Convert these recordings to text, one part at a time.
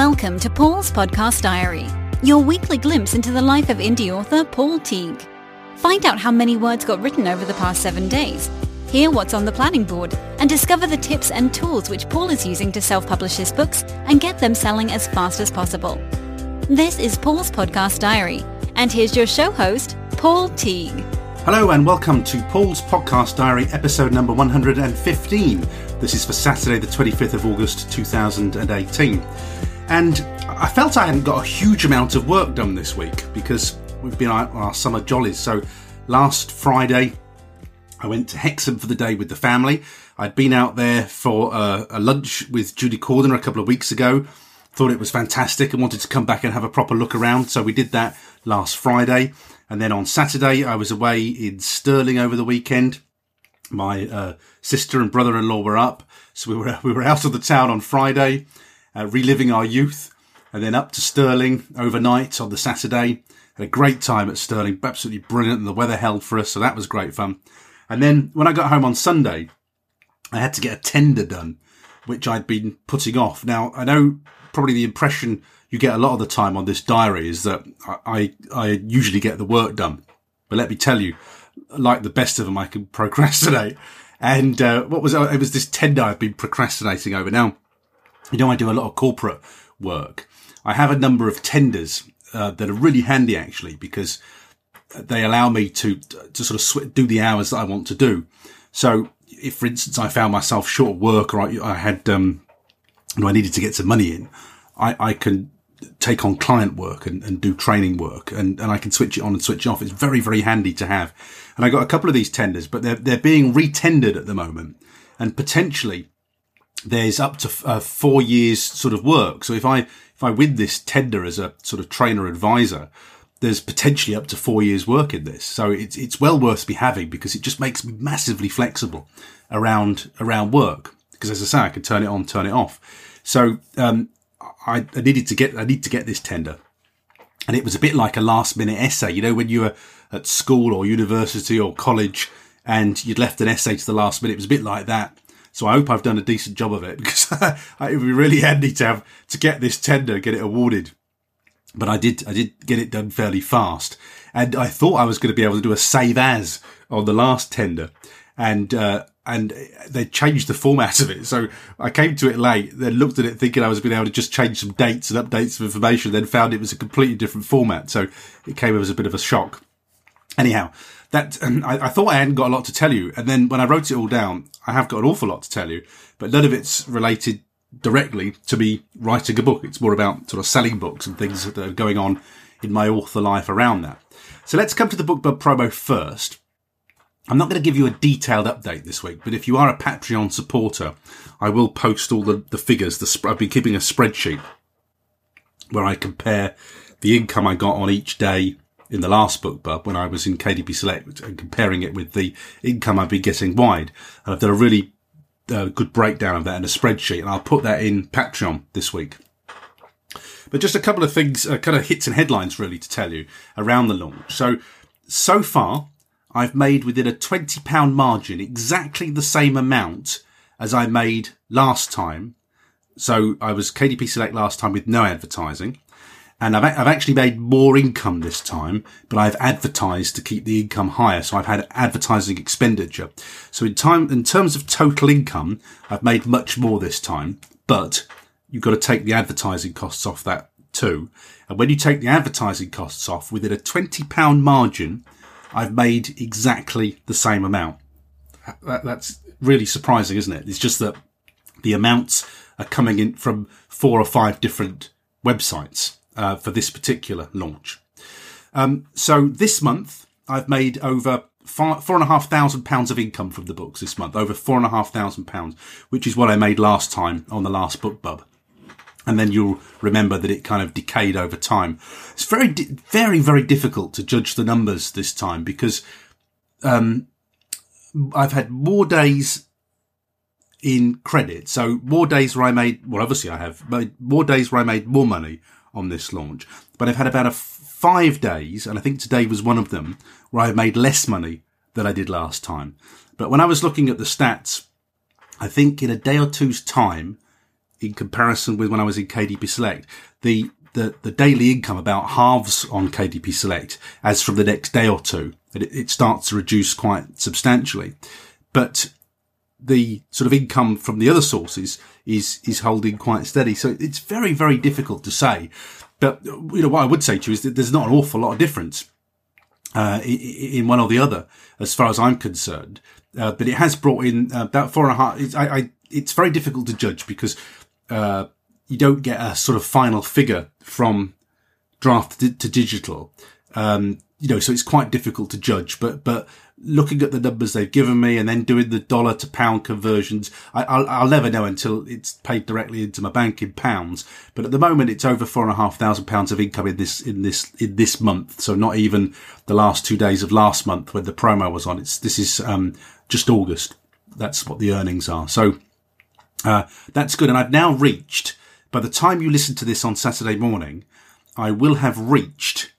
Welcome to Paul's Podcast Diary, your weekly glimpse into the life of indie author Paul Teague. Find out how many words got written over the past 7 days, hear what's on the planning board, and discover the tips and tools which Paul is using to self-publish his books and get them selling as fast as possible. This is Paul's Podcast Diary, and here's your show host, Paul Teague. Hello and welcome to Paul's Podcast Diary, episode number 115. This is for Saturday, the 25th of August, 2018. And I felt I hadn't got a huge amount of work done this week because we've been on our summer jollies. So last Friday, I went to Hexham for the day with the family. I'd been out there for a lunch with Judy Corden a couple of weeks ago. Thought it was fantastic and wanted to come back and have a proper look around. So we did that last Friday. And then on Saturday, I was away in Stirling over the weekend. My sister and brother-in-law were up. So we were out of the town on Friday. Reliving our youth, and then up to Stirling overnight on the Saturday. Had a great time at Stirling, absolutely brilliant, and the weather held for us, so that was great fun. And then when I got home on Sunday, I had to get a tender done, which I'd been putting off. Now, I know probably the impression you get a lot of the time on this diary is that I usually get the work done. But let me tell you, like the best of them, I can procrastinate. And it was this tender I've been procrastinating over. Now, you know, I do a lot of corporate work. I have a number of tenders that are really handy, actually, because they allow me to sort of do the hours that I want to do. So if, for instance, I found myself short of work or I needed to get some money in, I can take on client work and do training work and I can switch it on and switch off. It's very, very handy to have. And I got a couple of these tenders, but they're being re-tendered at the moment and potentially there's up to 4 years sort of work. So if I win this tender as a sort of trainer advisor, there's potentially up to 4 years work in this. So it's well worth me having because it just makes me massively flexible around work. Because as I say, I can turn it on, turn it off. So, I need to get this tender. And it was a bit like a last minute essay. You know, when you were at school or university or college and you'd left an essay to the last minute, it was a bit like that. So I hope I've done a decent job of it because it would be really handy to get this tender, get it awarded. But I did get it done fairly fast. And I thought I was going to be able to do a save as on the last tender. And they changed the format of it. So I came to it late, then looked at it thinking I was being able to just change some dates and update some information, then found it was a completely different format. So it came as a bit of a shock. Anyhow, I thought I hadn't got a lot to tell you. And then when I wrote it all down, I have got an awful lot to tell you, but none of it's related directly to me writing a book. It's more about sort of selling books and things that are going on in my author life around that. So let's come to the BookBub promo first. I'm not going to give you a detailed update this week, but if you are a Patreon supporter, I will post all the figures. I've been keeping a spreadsheet where I compare the income I got on each day in the last BookBub when I was in KDP Select and comparing it with the income I've been getting wide. And I've done a really good breakdown of that in a spreadsheet, and I'll put that in Patreon this week. But just a couple of things, kind of hits and headlines really to tell you around the launch. So far, I've made within a £20 margin exactly the same amount as I made last time. So I was KDP Select last time with no advertising. And I've actually made more income this time, but I've advertised to keep the income higher. So I've had advertising expenditure. So in terms of total income, I've made much more this time, but you've got to take the advertising costs off that too. And when you take the advertising costs off, within a £20 margin, I've made exactly the same amount. That's really surprising, isn't it? It's just that the amounts are coming in from 4 or 5 different websites. For this particular launch. So this month, I've made over £4,500 of income from the books this month, over £4,500, which is what I made last time on the last BookBub. And then you'll remember that it kind of decayed over time. It's very, very difficult to judge the numbers this time because I've had more days in credit. So more days where I made, well, obviously I have, but more days where I made more money on this launch, but I've had about 5 days, and I think today was one of them, where I made less money than I did last time. But when I was looking at the stats, I think in a day or two's time, in comparison with when I was in KDP Select, the daily income about halves on KDP Select as from the next day or two. It starts to reduce quite substantially. But the sort of income from the other sources is holding quite steady. So it's very, very difficult to say. But, you know, what I would say to you is that there's not an awful lot of difference in one or the other, as far as I'm concerned. But it has brought in about 4.5. It's very difficult to judge because you don't get a sort of final figure from draft to digital. You know, so it's quite difficult to judge. But looking at the numbers they've given me and then doing the dollar to pound conversions, I'll never know until it's paid directly into my bank in pounds. But at the moment, it's over £4,500 of income in this month. So not even the last 2 days of last month when the promo was on. This is just August. That's what the earnings are. So that's good. And I've now reached, by the time you listen to this on Saturday morning, I will have reached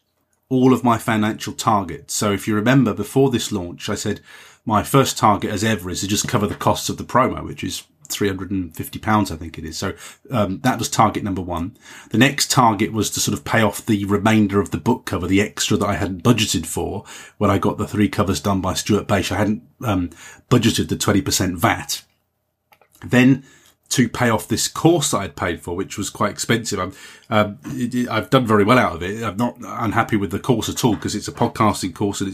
all of my financial targets. So if you remember, before this launch, I said my first target as ever is to just cover the costs of the promo, which is £350, I think it is. So that was target number one. The next target was to sort of pay off the remainder of the book cover, the extra that I hadn't budgeted for when I got the 3 covers done by Stuart Bache. I hadn't budgeted the 20% VAT. Then to pay off this course that I'd paid for, which was quite expensive. I've done very well out of it. I'm not unhappy with the course at all because it's a podcasting course and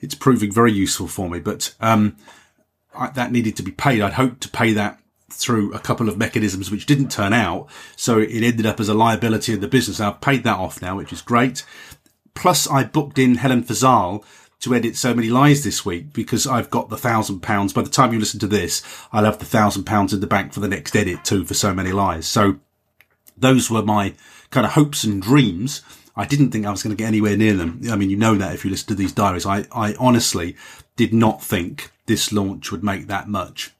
it's proving very useful for me. But that needed to be paid. I'd hoped to pay that through a couple of mechanisms which didn't turn out. So it ended up as a liability in the business. I've paid that off now, which is great. Plus, I booked in Helen Fazal to edit So Many Lies this week because I've got the £1,000. By the time you listen to this, I'll have the £1,000 in the bank for the next edit too for So Many Lies. So those were my kind of hopes and dreams. I didn't think I was going to get anywhere near them. I mean, you know that if you listen to these diaries. I honestly did not think this launch would make that much.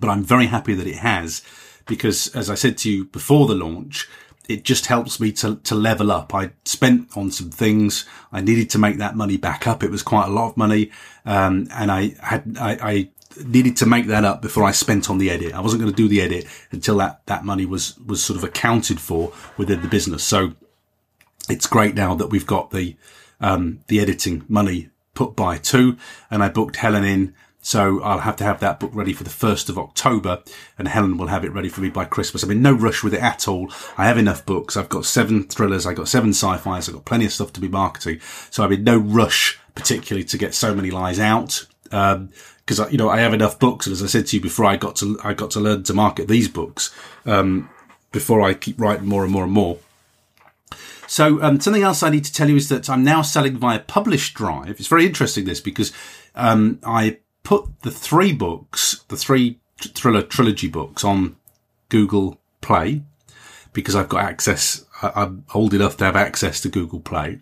But I'm very happy that it has because, as I said to you before the launch, it just helps me to level up. I spent on some things. I needed to make that money back up. It was quite a lot of money. And I needed to make that up before I spent on the edit. I wasn't going to do the edit until that money was sort of accounted for within the business. So it's great now that we've got the editing money put by too. And I booked Helen in. So I'll have to have that book ready for the 1st of October and Helen will have it ready for me by Christmas. I'm in no rush with it at all. I have enough books. I've got 7 thrillers. I've got 7 sci-fis. I've got plenty of stuff to be marketing. So I'm in no rush particularly to get So Many Lies out. Cause I, you know, I have enough books. And as I said to you before, I got to learn to market these books, before I keep writing more and more and more. So something else I need to tell you is that I'm now selling via Publish Drive. It's very interesting this because, I put the 3 books, the 3 thriller trilogy books on Google Play because I've got access. I'm old enough to have access to Google Play.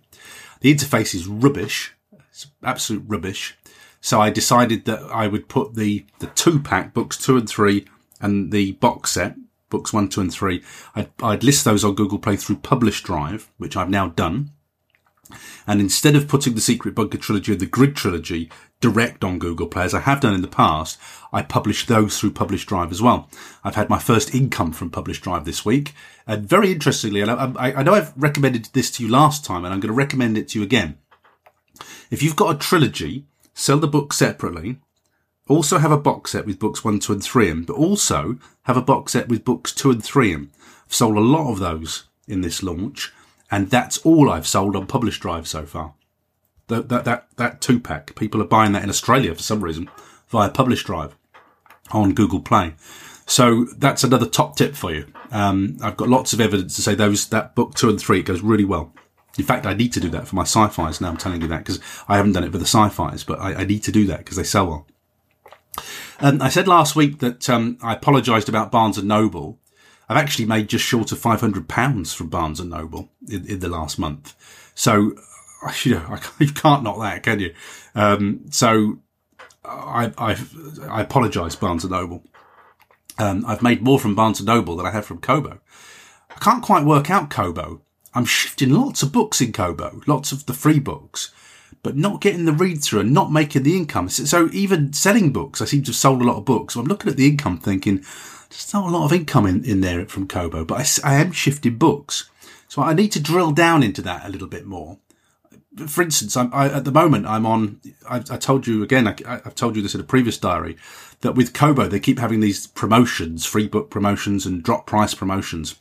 The interface is rubbish. It's absolute rubbish. So I decided that I would put the 2-pack, books 2 and 3, and the box set, books 1, 2, and 3. I'd list those on Google Play through Publish Drive, which I've now done. And instead of putting the Secret Bunker trilogy and the Grid trilogy direct on Google Play, as I have done in the past, I publish those through Publish Drive as well. I've had my first income from Publish Drive this week. And very interestingly, and I know I've recommended this to you last time, and I'm going to recommend it to you again. If you've got a trilogy, sell the book separately. Also have a box set with books 1, 2, and 3 in, but also have a box set with books 2 and 3 in. I've sold a lot of those in this launch. And that's all I've sold on Publish Drive so far. That 2-pack. People are buying that in Australia for some reason via Publish Drive on Google Play. So that's another top tip for you. I've got lots of evidence to say that book 2 and 3 goes really well. In fact, I need to do that for my sci-fis now. I'm telling you that because I haven't done it for the sci-fis, but I need to do that because they sell well. I said last week that I apologised about Barnes & Noble. I've actually made just short of £500 from Barnes and Noble in the last month. So, you know, you can't knock that, can you? So I apologise, Barnes and Noble. I've made more from Barnes and Noble than I have from Kobo. I can't quite work out Kobo. I'm shifting lots of books in Kobo, lots of the free books, but not getting the read through and not making the income. So even selling books, I seem to have sold a lot of books. So I'm looking at the income thinking, There's not a lot of income in there from Kobo, but I am shifting books. So I need to drill down into that a little bit more. For instance, at the moment, I'm on, I told you again, I've told you this in a previous diary, that with Kobo, they keep having these promotions, free book promotions and drop price promotions.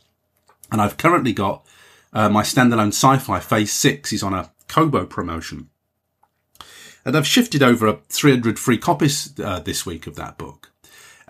And I've currently got my standalone sci-fi Phase Six is on a Kobo promotion. And I've shifted over 300 free copies this week of that book.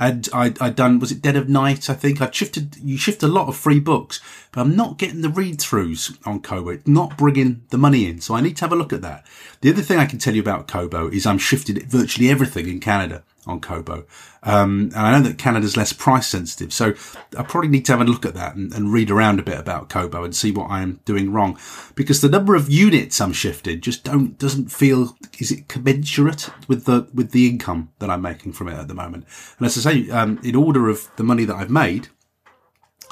And I'd done, was it Dead of Night? I think I've shifted, you shift a lot of free books, but I'm not getting the read throughs on Kobo. It's not bringing the money in. So I need to have a look at that. The other thing I can tell you about Kobo is I'm shifted virtually everything in Canada on Kobo. And I know that Canada's less price sensitive. So I probably need to have a look at that and read around a bit about Kobo and see what I am doing wrong, because the number of units I'm shifted just doesn't feel, is it commensurate with the income that I'm making from it at the moment? And as I say, in order of the money that I've made,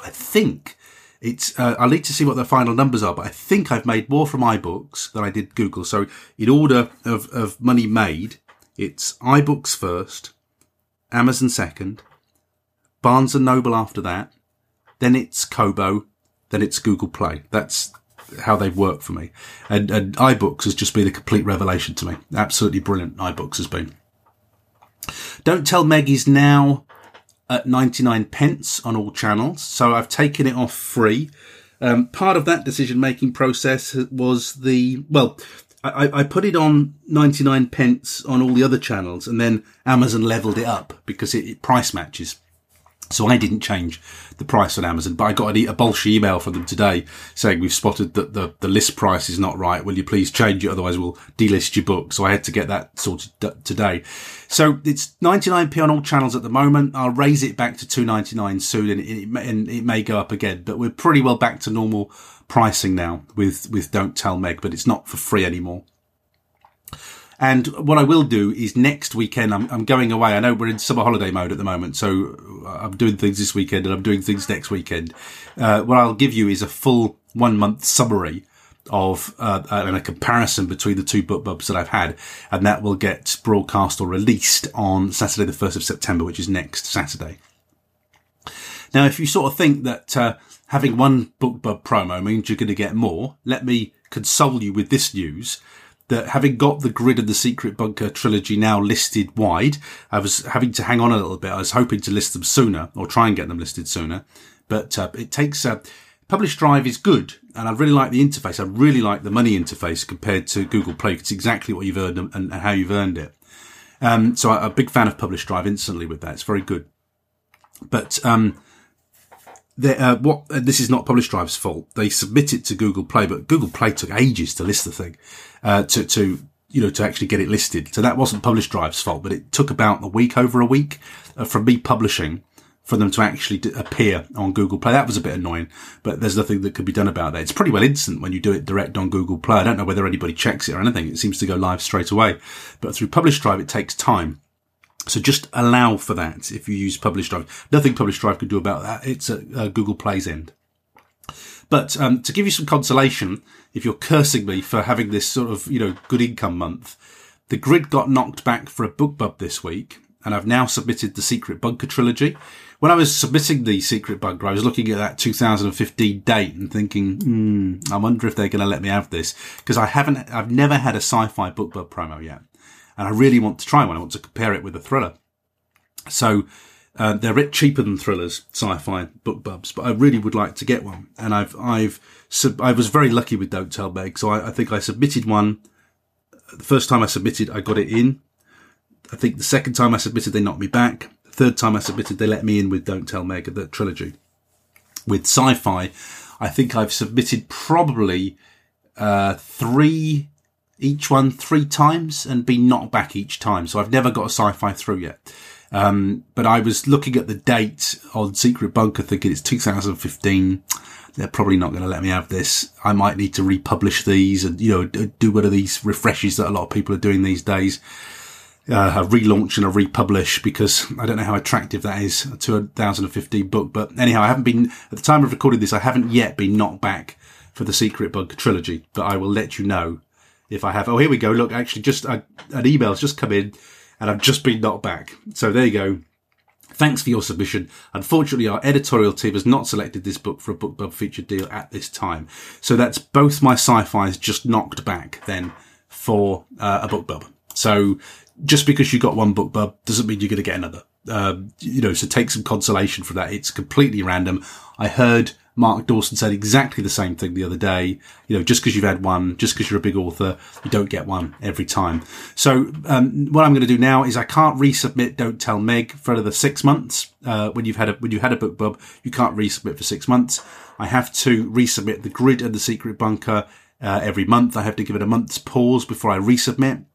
I think it's, I'll need to see what the final numbers are, but I think I've made more from iBooks than I did Google. So in order of money made, it's iBooks first, Amazon second, Barnes & Noble after that, then it's Kobo, then it's Google Play. That's how they've worked for me. And iBooks has just been a complete revelation to me. Absolutely brilliant, iBooks has been. Don't Tell Meg is now at 99p on all channels, so I've taken it off free. Part of that decision-making process was the... well, I put it on 99p on all the other channels, and then Amazon leveled it up because it price matches. So I didn't change the price on Amazon, but I got a bulsh email from them today saying, we've spotted that the list price is not right. Will you please change it? Otherwise we'll delist your book. So I had to get that sorted today. So it's 99p on all channels at the moment. I'll raise it back to 2.99 soon, and it may go up again, but we're pretty well back to normal pricing now with Don't Tell Meg, but it's not for free anymore. And what I will do is next weekend, I'm going away. I know we're in summer holiday mode at the moment, so I'm doing things this weekend and I'm doing things next weekend. What I'll give you is a full 1 month summary of and a comparison between the two book bubs that I've had, and that will get broadcast or released on Saturday the 1st of September, which is next Saturday. Now, if you sort of think that having one BookBub promo means you're going to get more, let me console you with this news, that having got The Grid of the Secret Bunker trilogy now listed wide, I was having to hang on a little bit. I was hoping to list them sooner, or try and get them listed sooner. But it takes... Publish Drive is good, and I really like the interface. I really like the money interface compared to Google Play. It's exactly what you've earned and how you've earned it. So I'm a big fan of Publish Drive instantly with that. It's very good. But... this is not Publish Drive's fault. They submit it to Google Play, but Google Play took ages to list the thing, to actually get it listed. So that wasn't Publish Drive's fault, but it took about over a week from me publishing for them to actually appear on Google Play. That was a bit annoying, but there's nothing that could be done about that. It's pretty well instant when you do it direct on Google Play. I don't know whether anybody checks it or anything. It seems to go live straight away, but through Publish Drive, it takes time. So just allow for that if you use Publish Drive. Nothing Publish Drive can do about that. It's at Google Play's end. But to give you some consolation, if you're cursing me for having this sort of, good income month, The Grid got knocked back for a BookBub this week, and I've now submitted the Secret Bunker trilogy. When I was submitting the Secret Bunker, I was looking at that 2015 date and thinking, I wonder if they're going to let me have this, because I've never had a sci-fi BookBub promo yet. And I really want to try one. I want to compare it with a thriller. So they're a bit cheaper than thrillers, sci-fi book bubs, but I really would like to get one. And I was very lucky with Don't Tell Meg. So I think I submitted one. The first time I submitted, I got it in. I think the second time I submitted, they knocked me back. The third time I submitted, they let me in with Don't Tell Meg, the trilogy. With sci-fi, I think I've submitted probably three times and been knocked back each time. So I've never got a sci-fi through yet. But I was looking at the date on Secret Bunker thinking it's 2015. They're probably not going to let me have this. I might need to republish these and, do one of these refreshes that a lot of people are doing these days. A relaunch and a republish, because I don't know how attractive that is to a 2015 book. But anyhow, at the time of recording this, I haven't yet been knocked back for the Secret Bunker trilogy, but I will let you know if I have. Oh, here we go. Look, actually, an email's just come in and I've just been knocked back. So there you go. Thanks for your submission. Unfortunately, our editorial team has not selected this book for a BookBub featured deal at this time. So that's both my sci-fis just knocked back then for a BookBub. So just because you got one BookBub doesn't mean you're going to get another. So take some consolation for that. It's completely random. I heard Mark Dawson said exactly the same thing the other day. Just because you've had one, just because you're a big author, you don't get one every time. So what I'm going to do now is I can't resubmit Don't Tell Meg for another 6 months. When you had a BookBub, you can't resubmit for 6 months. I have to resubmit The Grid and The Secret Bunker every month. I have to give it a month's pause before I resubmit.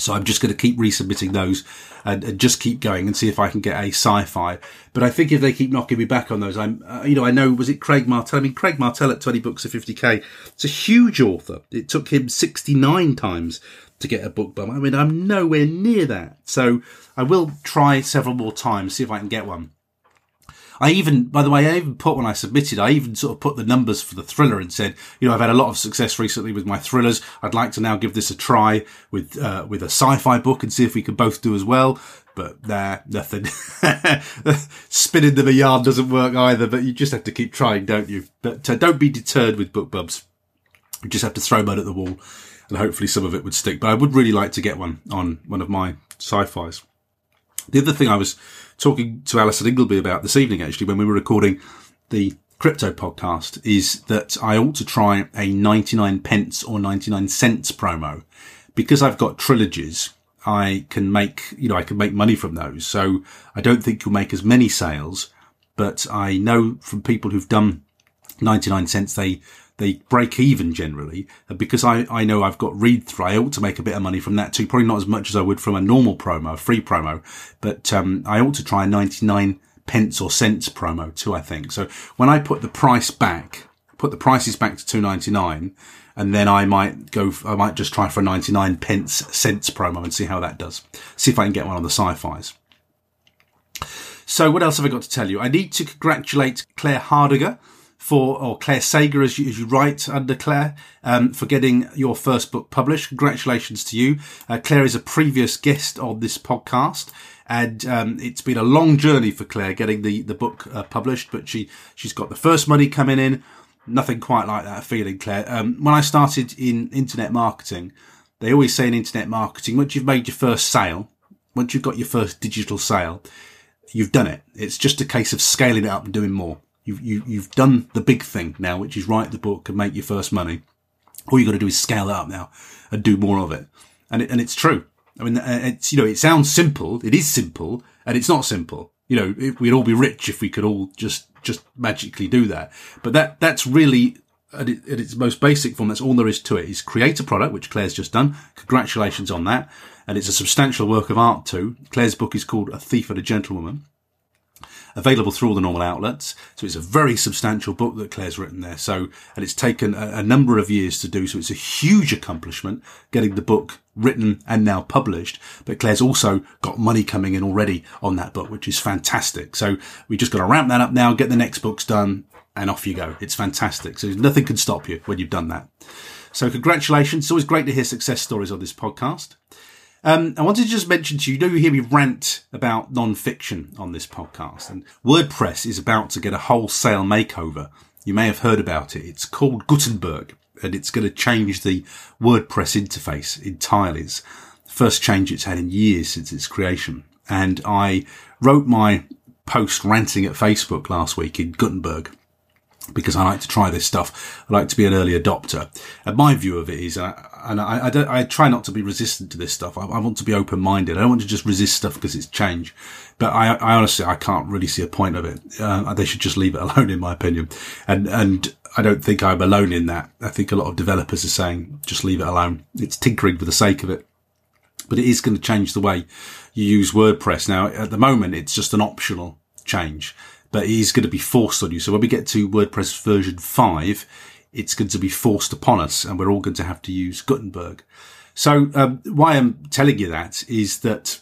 So I'm just going to keep resubmitting those and just keep going and see if I can get a sci-fi. But I think if they keep knocking me back on those, was it Craig Martel? I mean, Craig Martel at 20 Books of 50k, it's a huge author. It took him 69 times to get a BookBub. I mean, I'm nowhere near that. So I will try several more times, see if I can get one. When I submitted, I put the numbers for the thriller and said, I've had a lot of success recently with my thrillers. I'd like to now give this a try with a sci-fi book and see if we can both do as well. But nah, nothing. Spinning them a yarn doesn't work either, but you just have to keep trying, don't you? But don't be deterred with BookBubs. You just have to throw mud at the wall and hopefully some of it would stick. But I would really like to get one on one of my sci-fis. The other thing I was talking to Alison Ingleby about this evening, actually, when we were recording the crypto podcast, is that I ought to try a 99 pence or 99 cents promo. Because I've got trilogies, I can make money from those. So I don't think you'll make as many sales, but I know from people who've done 99 cents, they break even generally. And because I know I've got read through, I ought to make a bit of money from that too. Probably not as much as I would from a normal promo, a free promo, but I ought to try a 99 pence or cents promo too, I think. So when I put the prices back to $2.99, and then I might just try for a 99 pence cents promo and see how that does. See if I can get one on the sci-fis. So what else have I got to tell you? I need to congratulate Claire Hardiger or Claire Sager, as you write under Claire, for getting your first book published. Congratulations to you. Claire is a previous guest on this podcast, and it's been a long journey for Claire getting the book published, but she's got the first money coming in. Nothing quite like that feeling, Claire. When I started in internet marketing, they always say in internet marketing, once you've made your first sale, once you've got your first digital sale, you've done it. It's just a case of scaling it up and doing more. You've done the big thing now, which is write the book and make your first money. All you got to do is scale it up now and do more of it. And it's true. I mean, it's, it sounds simple. It is simple, and it's not simple. We'd all be rich if we could all just magically do that. But that's really, at its most basic form, that's all there is to it, is create a product, which Claire's just done. Congratulations on that. And it's a substantial work of art too. Claire's book is called A Thief and a Gentlewoman. Available through all the normal outlets. So it's a very substantial book that Claire's written there. So, and it's taken a number of years to do. So it's a huge accomplishment getting the book written and now published. But Claire's also got money coming in already on that book, which is fantastic. So we just got to ramp that up now, get the next books done, and off you go. It's fantastic. So nothing can stop you when you've done that. So congratulations. It's always great to hear success stories on this podcast. I wanted to just mention to you, you hear me rant about non-fiction on this podcast, and WordPress is about to get a wholesale makeover. You may have heard about it. It's called Gutenberg, and it's going to change the WordPress interface entirely. It's the first change it's had in years since its creation. And I wrote my post ranting at Facebook last week in Gutenberg, because I like to try this stuff. I like to be an early adopter. And my view of it is, I try not to be resistant to this stuff. I want to be open-minded. I don't want to just resist stuff because it's change. But I honestly, I can't really see a point of it. They should just leave it alone, in my opinion. And I don't think I'm alone in that. I think a lot of developers are saying, just leave it alone. It's tinkering for the sake of it. But it is going to change the way you use WordPress. Now, at the moment, it's just an optional change, but it is going to be forced on you. So when we get to WordPress version 5, it's going to be forced upon us, and we're all going to have to use Gutenberg. So why I'm telling you that is that,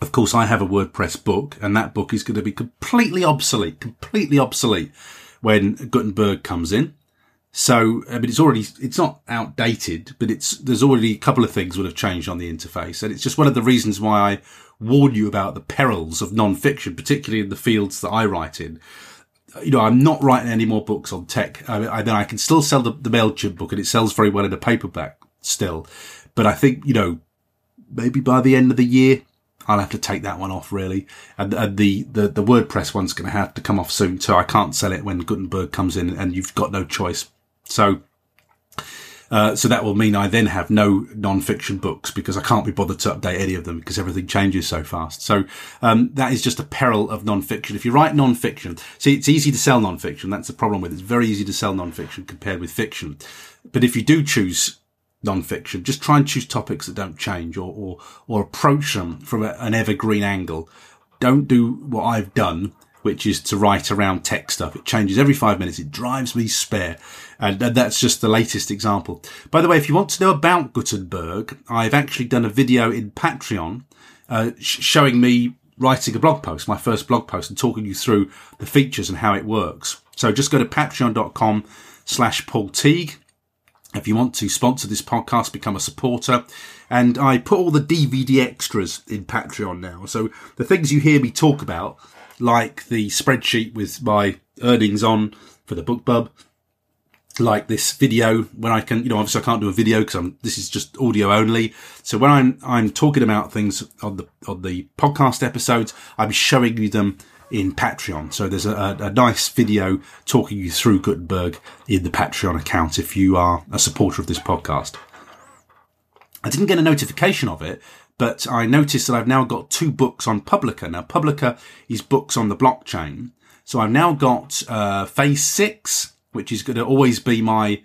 of course, I have a WordPress book, and that book is going to be completely obsolete when Gutenberg comes in. So, it's not outdated, but there's already a couple of things would have changed on the interface. And it's just one of the reasons why I warn you about the perils of non-fiction, particularly in the fields that I write in. You know, I'm not writing any more books on tech. I can still sell the MailChimp book, and it sells very well in a paperback still. But I think, you know, maybe by the end of the year, I'll have to take that one off, really. And the WordPress one's going to have to come off soon, so I can't sell it when Gutenberg comes in, and you've got no choice. So that will mean I then have no non-fiction books, because I can't be bothered to update any of them because everything changes so fast. So that is just a peril of non-fiction. If you write non-fiction, see, it's easy to sell non-fiction. That's the problem with it. It's very easy to sell non-fiction compared with fiction. But if you do choose non-fiction, just try and choose topics that don't change, or approach them from an evergreen angle. Don't do what I've done, which is to write around tech stuff. It changes every 5 minutes. It drives me spare. And that's just the latest example. By the way, if you want to know about Gutenberg, I've actually done a video in Patreon showing me writing a blog post, my first blog post, and talking you through the features and how it works. So just go to patreon.com/Paul Teague. If you want to sponsor this podcast, become a supporter. And I put all the DVD extras in Patreon now. So the things you hear me talk about, like the spreadsheet with my earnings on for the BookBub, like this video when I can, you know, obviously I can't do a video because this is just audio only. So when I'm talking about things on the podcast episodes, I'm showing you them in Patreon. So there's a nice video talking you through Gutenberg in the Patreon account if you are a supporter of this podcast. I didn't get a notification of it, but I noticed that I've now got 2 books on Publica. Now, Publica is books on the blockchain. So I've now got Phase 6, which is going to always be my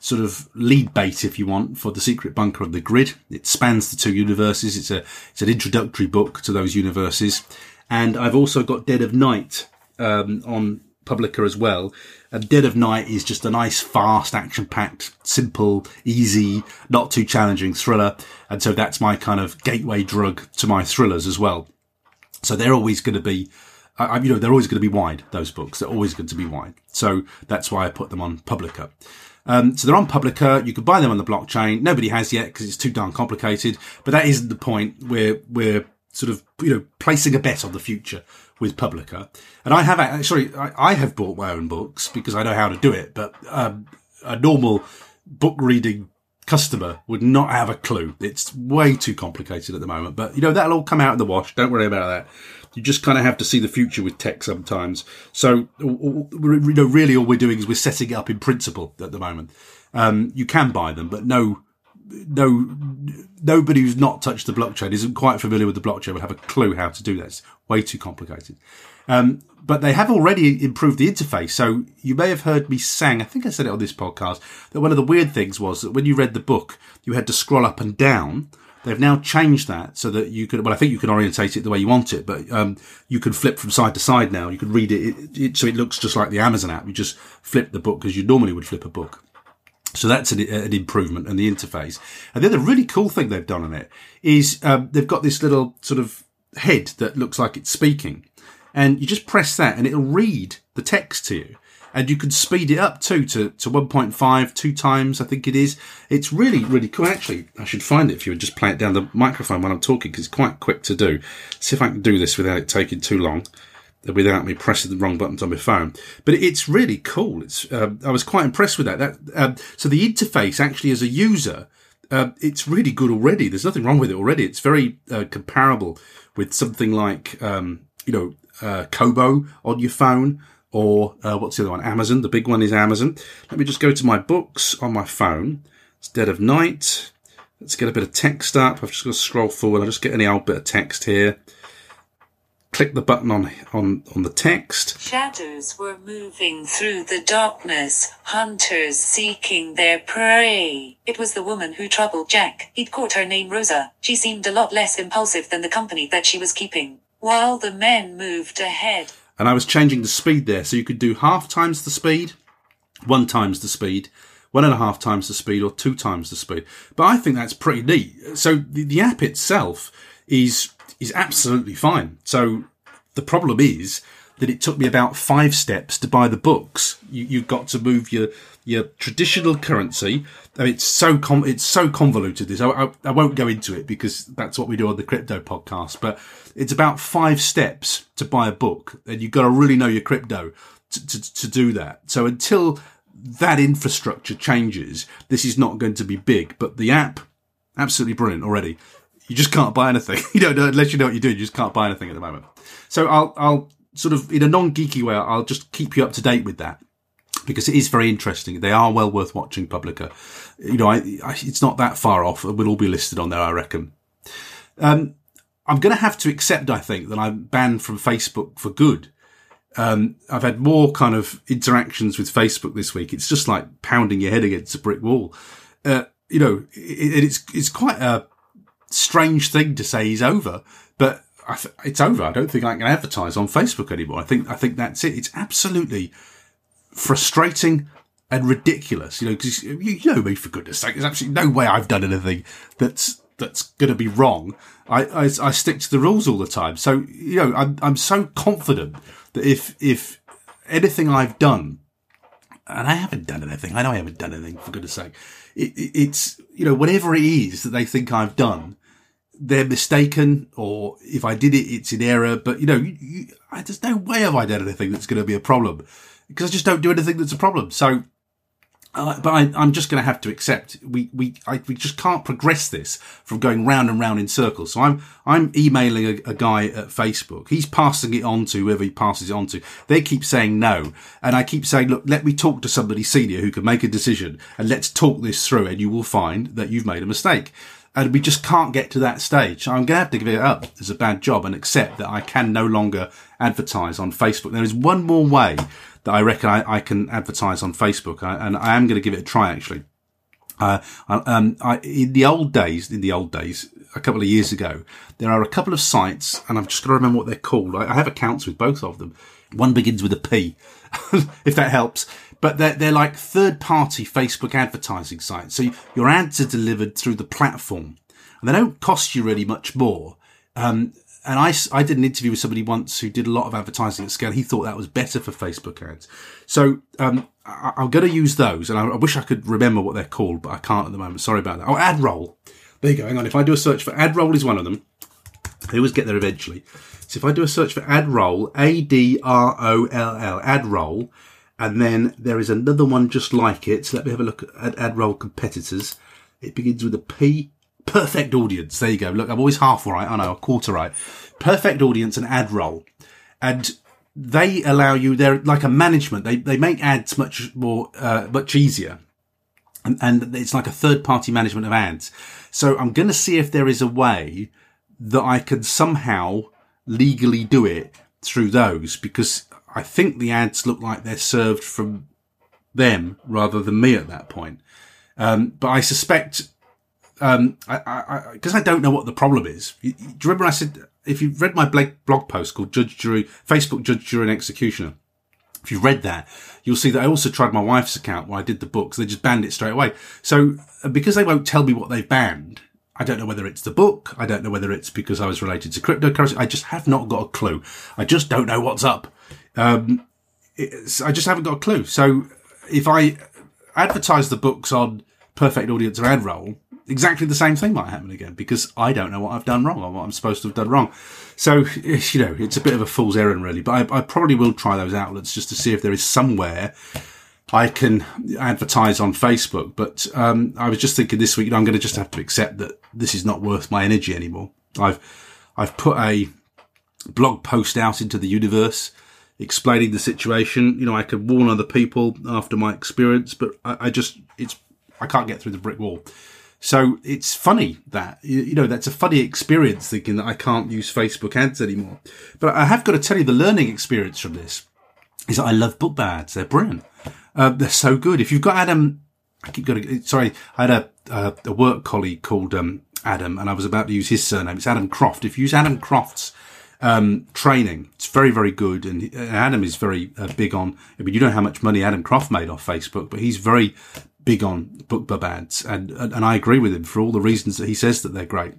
sort of lead bait, if you want, for the Secret Bunker and the Grid. It spans the 2 universes. It's an introductory book to those universes. And I've also got Dead of Night on Publica as well. And Dead of Night is just a nice, fast, action-packed, simple, easy, not too challenging thriller. And so that's my kind of gateway drug to my thrillers as well. So they're always going to be, you know, they're always going to be wide, those books. They're always going to be wide. So that's why I put them on Publica. So they're on Publica. You can buy them on the blockchain. Nobody has yet because it's too darn complicated. But that isn't the point. We're sort of, you know, placing a bet on the future with Publica. And I have bought my own books because I know how to do it, but a normal book reading customer would not have a clue. It's way too complicated at the moment, but you know, that'll all come out in the wash. Don't worry about that. You just kind of have to see the future with tech sometimes. So, you know, really all we're doing is we're setting it up in principle at the moment. You can buy them, but nobody who's not touched the blockchain, isn't quite familiar with the blockchain, will have a clue how to do that. It's way too complicated. But they have already improved the interface. So you may have heard me sang, I think I said it on this podcast, that one of the weird things was that when you read the book, you had to scroll up and down. They've now changed that so that you could, well, I think you can orientate it the way you want it, but you can flip from side to side now. You can read it, so it looks just like the Amazon app. You just flip the book as you normally would flip a book. So that's an improvement in the interface. And the other really cool thing they've done on it is they've got this little sort of head that looks like it's speaking. And you just press that and it'll read the text to you. And you can speed it up too to 1.5, 2 times, I think it is. It's really, really cool. Actually, I should find it for you and just play it down the microphone while I'm talking because it's quite quick to do. See if I can do this without it taking too long, without me pressing the wrong buttons on my phone. But it's really cool. It's I was quite impressed with that. So the interface actually as a user, it's really good already. There's nothing wrong with it already. It's very comparable with something like, Kobo on your phone or what's the other one? Amazon. The big one is Amazon. Let me just go to my books on my phone. It's Dead of Night. Let's get a bit of text up. I've just got to scroll forward. I'll just get any old bit of text here. Click the button on the text. Shadows were moving through the darkness, hunters seeking their prey. It was the woman who troubled Jack. He'd caught her name Rosa. She seemed a lot less impulsive than the company that she was keeping, while the men moved ahead. And I was changing the speed there, so you could do 0.5 times the speed, 1 times the speed, 1.5 times the speed, or 2 times the speed. But I think that's pretty neat. So the app itself is absolutely fine. So the problem is that it took me about 5 steps to buy the books. You've got to move your traditional currency. I mean, it's so convoluted. This I won't go into it because that's what we do on the crypto podcast. But it's about 5 steps to buy a book, and you've got to really know your crypto to do that. So until that infrastructure changes, this is not going to be big. But the app, absolutely brilliant already. You just can't buy anything. You don't know unless you know what you're doing. You just can't buy anything at the moment. So I'll sort of, in a non-geeky way, I'll just keep you up to date with that, because it is very interesting. They are well worth watching, Publica. You know, it's not that far off. It will all be listed on there, I reckon. I'm going to have to accept, I think, that I'm banned from Facebook for good. I've had more kind of interactions with Facebook this week. It's just like pounding your head against a brick wall. You know, it's quite a strange thing to say he's over, but it's over. I don't think I can advertise on Facebook anymore. I think that's it. It's absolutely frustrating and ridiculous, you know, because you know me, for goodness sake. There's absolutely no way I've done anything that's going to be wrong. I stick to the rules all the time. So, you know, I'm so confident that if anything I've done, and I haven't done anything, I know I haven't done anything, for goodness sake, it's, you know, whatever it is that they think I've done, they're mistaken, or if I did it, it's in error. But, you know, there's no way have I done anything that's going to be a problem, because I just don't do anything that's a problem. So, but I'm just going to have to accept we just can't progress this from going round and round in circles. So I'm emailing a guy at Facebook. He's passing it on to whoever he passes it on to. They keep saying no, and I keep saying, look, let me talk to somebody senior who can make a decision, and let's talk this through, and you will find that you've made a mistake. And we just can't get to that stage. I'm going to have to give it up as a bad job and accept that I can no longer advertise on Facebook. There is one more way that I reckon I can advertise on Facebook, and I am going to give it a try, actually. In the old days, a couple of years ago, there are a couple of sites, and I've just got to remember what they're called. I have accounts with both of them. One begins with a P, if that helps. But they're like third-party Facebook advertising sites. So your ads are delivered through the platform, and they don't cost you really much more. And I did an interview with somebody once who did a lot of advertising at scale. He thought that was better for Facebook ads. So I'm going to use those, and I wish I could remember what they're called, but I can't at the moment. Sorry about that. Oh, AdRoll. There you go. Hang on. If I do a search for AdRoll, is one of them. They always get there eventually. So if I do a search for AdRoll, ADROLL, AdRoll, and then there is another one just like it. So let me have a look at AdRoll competitors. It begins with a P. Perfect Audience. There you go. Look, I'm always half right, aren't I? Or quarter right. Perfect Audience and AdRoll. And they allow you, they're like a management. They make ads much more, much easier. And it's like a third party management of ads. So I'm going to see if there is a way that I can somehow legally do it through those, because I think the ads look like they're served from them rather than me at that point. But I suspect, because I don't know what the problem is. Do you remember I said, if you've read my blog post called Facebook Judge, Jury and Executioner, if you've read that, you'll see that I also tried my wife's account when I did the books. They just banned it straight away. So because they won't tell me what they've banned, I don't know whether it's the book. I don't know whether it's because I was related to cryptocurrency. I just have not got a clue. I just don't know what's up. I just haven't got a clue. So if I advertise the books on Perfect Audience or AdRoll, exactly the same thing might happen again, because I don't know what I've done wrong or what I'm supposed to have done wrong. So, you know, it's a bit of a fool's errand, really. But I probably will try those outlets just to see if there is somewhere I can advertise on Facebook. But I was just thinking this week, you know, I'm going to just have to accept that this is not worth my energy anymore. I've put a blog post out into the universe explaining the situation. You know, I could warn other people after my experience, but I can't get through the brick wall. So it's funny that, you know, that's a funny experience, thinking that I can't use Facebook ads anymore. But I have got to tell you, the learning experience from this is that I love BookBub ads. They're brilliant. They're so good. If you've got Adam, I had a work colleague called Adam, and I was about to use his surname. It's Adam Croft. If you use Adam Croft's training, it's very, very good. And Adam is very big on, I mean, you know how much money Adam Croft made off Facebook, but he's very big on BookBub ads, and I agree with him for all the reasons that he says that they're great.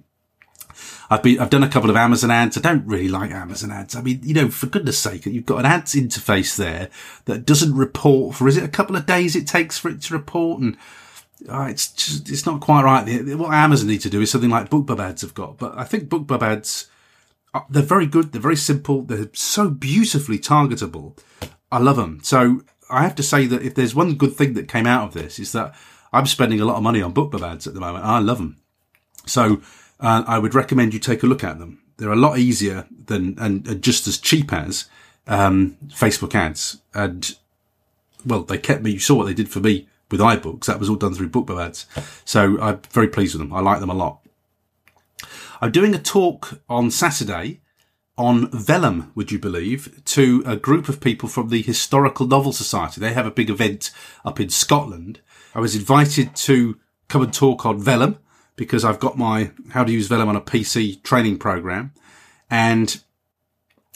I've done a couple of Amazon ads. I don't really like Amazon ads. I mean, you know, for goodness sake, you've got an ads interface there that doesn't report for, is it a couple of days it takes for it to report? And it's just, it's not quite right. What Amazon need to do is something like BookBub ads have got. But I think BookBub ads, they're very good. They're very simple. They're so beautifully targetable. I love them. So I have to say that if there's one good thing that came out of this is that I'm spending a lot of money on BookBub ads at the moment. I love them. So I would recommend you take a look at them. They're a lot easier than and just as cheap as Facebook ads. And, well, they kept me. You saw what they did for me with iBooks. That was all done through BookBub ads. So I'm very pleased with them. I like them a lot. I'm doing a talk on Saturday on Vellum, would you believe, to a group of people from the Historical Novel Society. They have a big event up in Scotland. I was invited to come and talk on Vellum because I've got my How to Use Vellum on a PC training program. And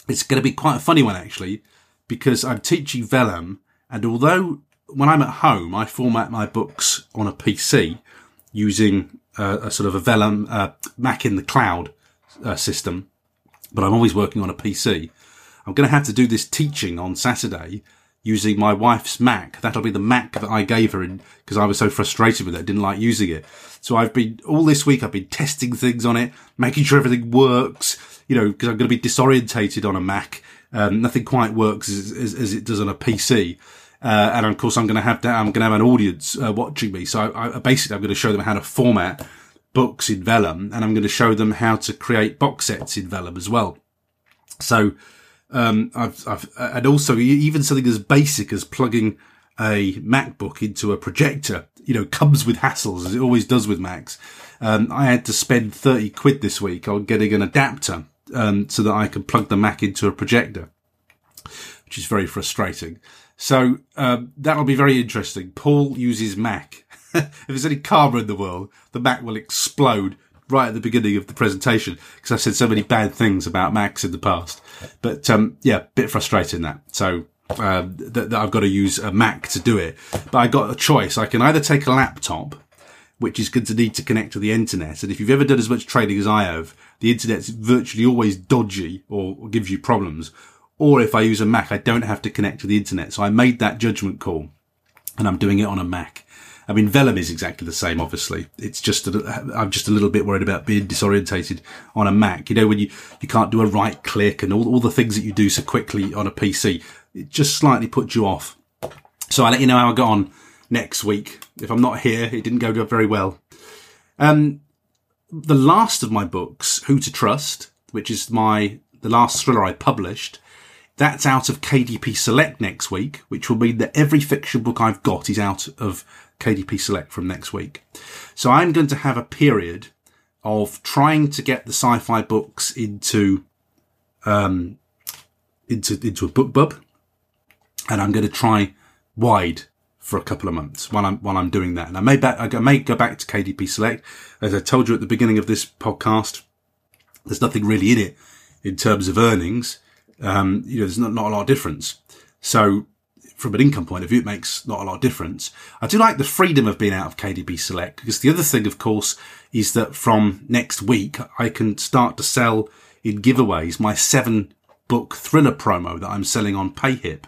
it's going to be quite a funny one, actually, because I'm teaching Vellum. And although when I'm at home, I format my books on a PC using a sort of a Vellum Mac in the cloud system, but I'm always working on a PC. I'm going to have to do this teaching on Saturday using my wife's Mac. That'll be the Mac that I gave her because I was so frustrated with it. I didn't like using it. So I've been, all this week, I've been testing things on it, making sure everything works, you know, because I'm going to be disorientated on a Mac. Nothing quite works as it does on a PC. And of course, I'm going to have an audience watching me. So I'm going to show them how to format books in Vellum, and I'm going to show them how to create box sets in Vellum as well. So, and also even something as basic as plugging a MacBook into a projector, you know, comes with hassles as it always does with Macs. I had to spend 30 quid this week on getting an adapter, so that I can plug the Mac into a projector, which is very frustrating. So, that'll be very interesting. Paul uses Mac. If there's any karma in the world, the Mac will explode right at the beginning of the presentation because I've said so many bad things about Macs in the past. But, yeah, a bit frustrating that. So, that I've got to use a Mac to do it. But I got a choice. I can either take a laptop, which is going to need to connect to the internet. And if you've ever done as much training as I have, the internet's virtually always dodgy or gives you problems. Or if I use a Mac, I don't have to connect to the internet. So I made that judgment call and I'm doing it on a Mac. I mean, Vellum is exactly the same, obviously. It's just, I'm just a little bit worried about being disorientated on a Mac. You know, when you can't do a right click and all the things that you do so quickly on a PC, it just slightly puts you off. So I'll let you know how I got on next week. If I'm not here, it didn't go very well. The last of my books, Who to Trust, which is the last thriller I published, that's out of KDP Select next week, which will mean that every fiction book I've got is out of KDP Select from next week. So I'm going to have a period of trying to get the sci-fi books into a BookBub, and I'm going to try wide for a couple of months while I'm doing that. And I may go back to KDP Select. As I told you at the beginning of this podcast, there's nothing really in it in terms of earnings. You know, there's not a lot of difference. So from an income point of view, it makes not a lot of difference. I do like the freedom of being out of KDP Select, because the other thing, of course, is that from next week, I can start to sell in giveaways my 7-book thriller promo that I'm selling on Payhip.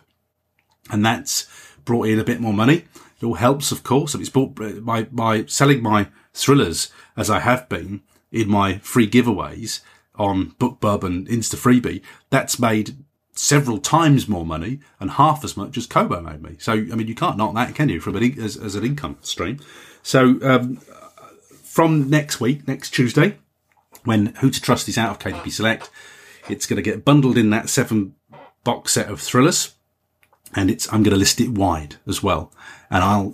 And that's brought in a bit more money. It all helps, of course. It's brought by selling my thrillers, as I have been, in my free giveaways on BookBub and Insta Freebie, that's made several times more money and half as much as Kobo made me. So, I mean, you can't knock that, can you, from as an income stream? So, from next week, next Tuesday, when Who to Trust is out of KDP Select, it's going to get bundled in that 7-box set of thrillers, and I'm going to list it wide as well, and I'll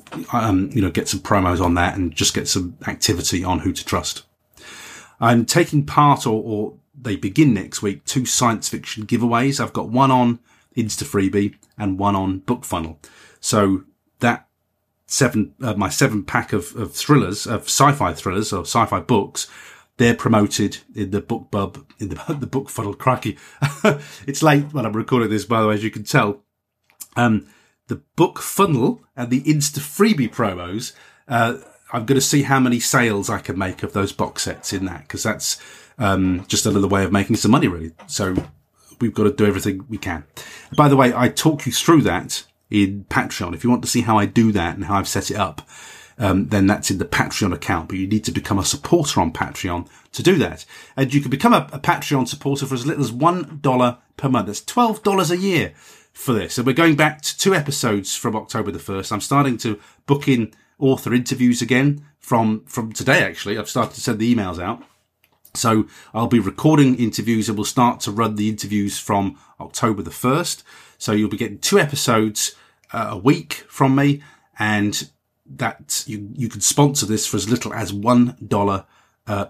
get some promos on that and just get some activity on Who to Trust. I'm taking part, or they begin next week, 2 science fiction giveaways. I've got one on Insta Freebie and one on Book Funnel. So that my 7-pack of thrillers, of sci-fi thrillers or sci-fi books, they're promoted in the BookBub, in the Book Funnel. Crikey. It's late when I'm recording this, by the way, as you can tell. The Book Funnel and the Insta Freebie promos, I'm going to see how many sales I can make of those box sets in that, because that's just a little way of making some money, really. So we've got to do everything we can. By the way, I talk you through that in Patreon. If you want to see how I do that and how I've set it up, then that's in the Patreon account. But you need to become a supporter on Patreon to do that. And you can become a Patreon supporter for as little as $1 per month. That's $12 a year for this. And we're going back to 2 episodes from October the 1st. I'm starting to book in author interviews again from today, actually. I've started to send the emails out. So I'll be recording interviews and we'll start to run the interviews from October the 1st. So you'll be getting 2 episodes a week from me, and that you can sponsor this for as little as $1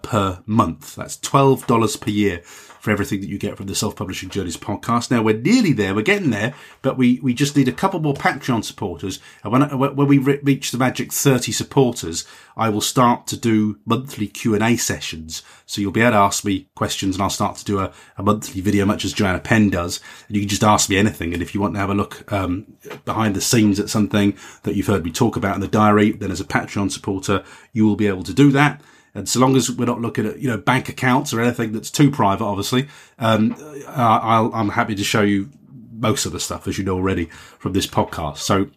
per month. That's $12 per year for everything that you get from the Self-Publishing Journeys podcast. Now, we're nearly there. We're getting there, but we just need a couple more Patreon supporters. And when we reach the magic 30 supporters, I will start to do monthly Q&A sessions. So you'll be able to ask me questions, and I'll start to do a monthly video, much as Joanna Penn does. And you can just ask me anything. And if you want to have a look behind the scenes at something that you've heard me talk about in the diary, then as a Patreon supporter, you will be able to do that. And so long as we're not looking at, bank accounts or anything that's too private, obviously, I'm happy to show you most of the stuff, as you know already, from this podcast. So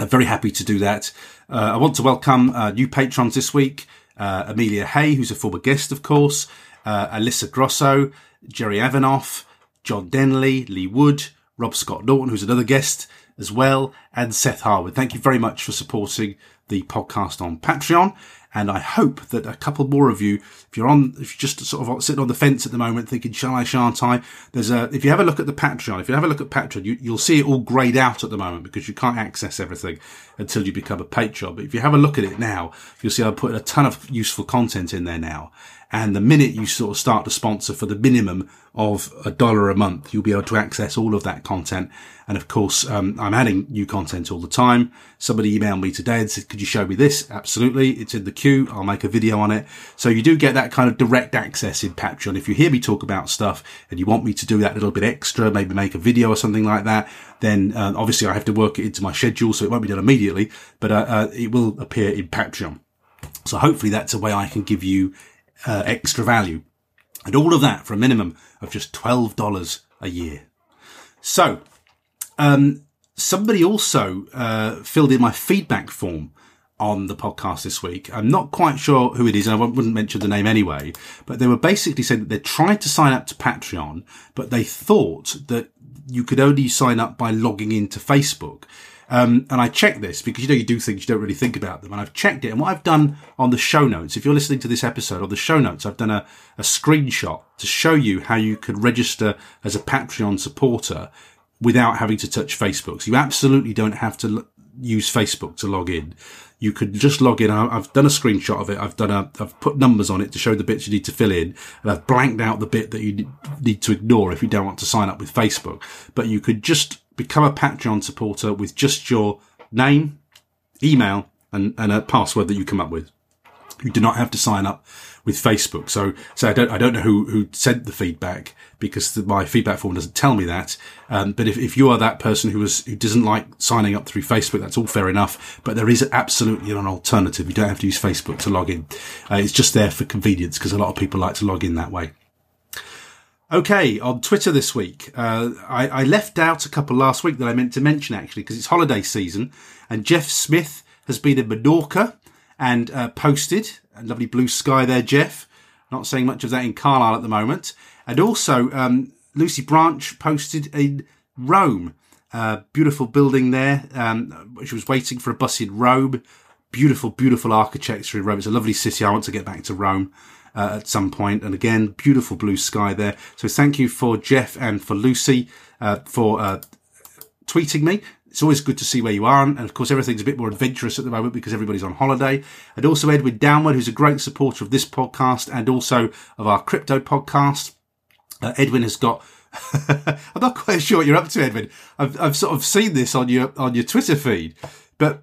I'm very happy to do that. I want to welcome new patrons this week. Amelia Hay, who's a former guest, of course. Alyssa Grosso, Jerry Avanoff, John Denley, Lee Wood, Rob Scott Norton, who's another guest as well, and Seth Harwood. Thank you very much for supporting the podcast on Patreon. And I hope that a couple more of you, if you're just sort of sitting on the fence at the moment thinking, shall I, shan't I? If you have a look at the Patreon, you'll see it all grayed out at the moment because you can't access everything until you become a patron. But if you have a look at it now, you'll see I've put a ton of useful content in there now. And the minute you sort of start to sponsor for the minimum of $1 a month, you'll be able to access all of that content. And of course, I'm adding new content all the time. Somebody emailed me today and said, could you show me this? Absolutely. It's in the queue. I'll make a video on it. So you do get that kind of direct access in Patreon. If you hear me talk about stuff and you want me to do that little bit extra, maybe make a video or something like that, then obviously I have to work it into my schedule. So it won't be done immediately, but it will appear in Patreon. So hopefully that's a way I can give you extra value, and all of that for a minimum of just $12 a year. So somebody also filled in my feedback form on the podcast this week. I'm not quite sure who it is, and I wouldn't mention the name anyway, but they were basically saying that they tried to sign up to Patreon, but they thought that you could only sign up by logging into Facebook. And I checked this because, you do things you don't really think about them. And I've checked it. And what I've done on the show notes, if you're listening to this episode, on the show notes, I've done a screenshot to show you how you could register as a Patreon supporter without having to touch Facebook. So you absolutely don't have to use Facebook to log in. You could just log in. I've done a screenshot of it. I've put numbers on it to show the bits you need to fill in. And I've blanked out the bit that you need to ignore if you don't want to sign up with Facebook. But you could just become a Patreon supporter with just your name, email, and a password that you come up with. You do not have to sign up with Facebook. So I don't know who sent the feedback because my feedback form doesn't tell me that. But if you are that person who doesn't like signing up through Facebook, that's all fair enough. But there is absolutely an alternative. You don't have to use Facebook to log in. It's just there for convenience because a lot of people like to log in that way. Okay, on Twitter this week, I left out a couple last week that I meant to mention, actually, because it's holiday season, and Jeff Smith has been in Menorca and posted a lovely blue sky there, Jeff. Not seeing much of that in Carlisle at the moment. And also, Lucy Branch posted in Rome. Beautiful building there. She was waiting for a bus in Rome. Beautiful, beautiful architecture in Rome. It's a lovely city. I want to get back to Rome at some point. And again, beautiful blue sky there. So thank you for Jeff and for Lucy for tweeting me. It's always good to see where you are. And of course, everything's a bit more adventurous at the moment because everybody's on holiday. And also Edwin Downward, who's a great supporter of this podcast and also of our crypto podcast. Edwin has got I'm not quite sure what you're up to, Edwin. I've sort of seen this on your Twitter feed, but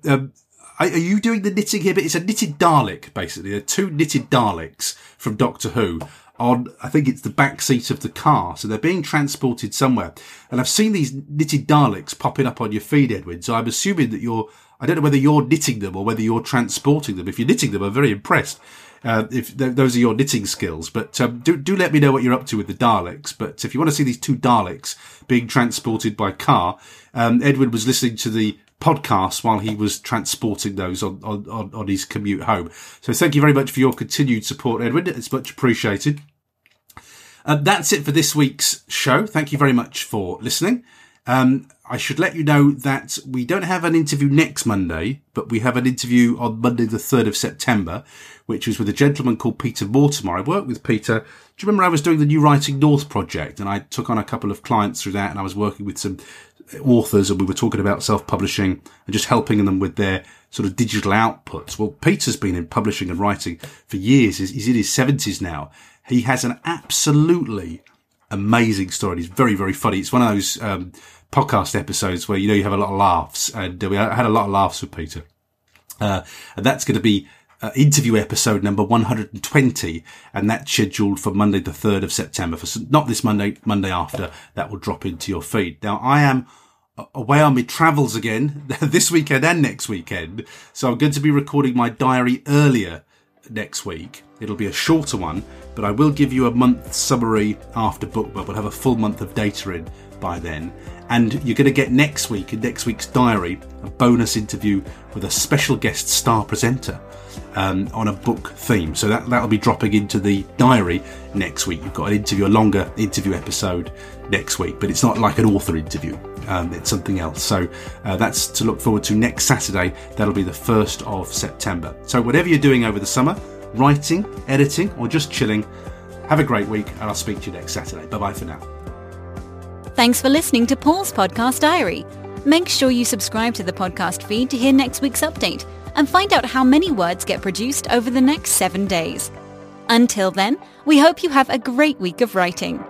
are you doing the knitting here? But it's a knitted Dalek, basically. They're 2 knitted Daleks from Doctor Who on, I think it's the back seat of the car. So they're being transported somewhere. And I've seen these knitted Daleks popping up on your feed, Edwin. So I'm assuming that you're, I don't know whether you're knitting them or whether you're transporting them. If you're knitting them, I'm very impressed. If those are your knitting skills, but do let me know what you're up to with the Daleks. But if you want to see these two Daleks being transported by car, Edwin was listening to the podcast while he was transporting those on his commute home. So thank you very much for your continued support, Edwin. It's much appreciated. That's it for this week's show. Thank you very much for listening. I should let you know that we don't have an interview next Monday, but we have an interview on Monday, the 3rd of September, which was with a gentleman called Peter Mortimer. I worked with Peter. Do you remember I was doing the New Writing North project and I took on a couple of clients through that and I was working with some authors and we were talking about self-publishing and just helping them with their sort of digital outputs. Well, Peter's been in publishing and writing for years. He's in his 70s now. He has an absolutely amazing story. It's very, very funny. It's one of those podcast episodes where, you know, you have a lot of laughs, and we had a lot of laughs with Peter. And that's going to be interview episode number 120, and that's scheduled for Monday the 3rd of September. For not this Monday, Monday after, that will drop into your feed. Now, I am away on my travels again this weekend and next weekend, so I'm going to be recording my diary earlier next week. It'll be a shorter one, but I will give you a month summary after BookBub. We'll have a full month of data in by then. And you're going to get next week, in next week's diary, a bonus interview with a special guest star presenter on a book theme. So that'll be dropping into the diary next week. You've got an interview, a longer interview episode next week, but it's not like an author interview. It's something else. So that's to look forward to next Saturday. That'll be the 1st of September. So whatever you're doing over the summer, writing, editing, or just chilling, have a great week and I'll speak to you next Saturday. Bye-bye for now. Thanks for listening to Paul's Podcast Diary. Make sure you subscribe to the podcast feed to hear next week's update and find out how many words get produced over the next 7 days. Until then, we hope you have a great week of writing.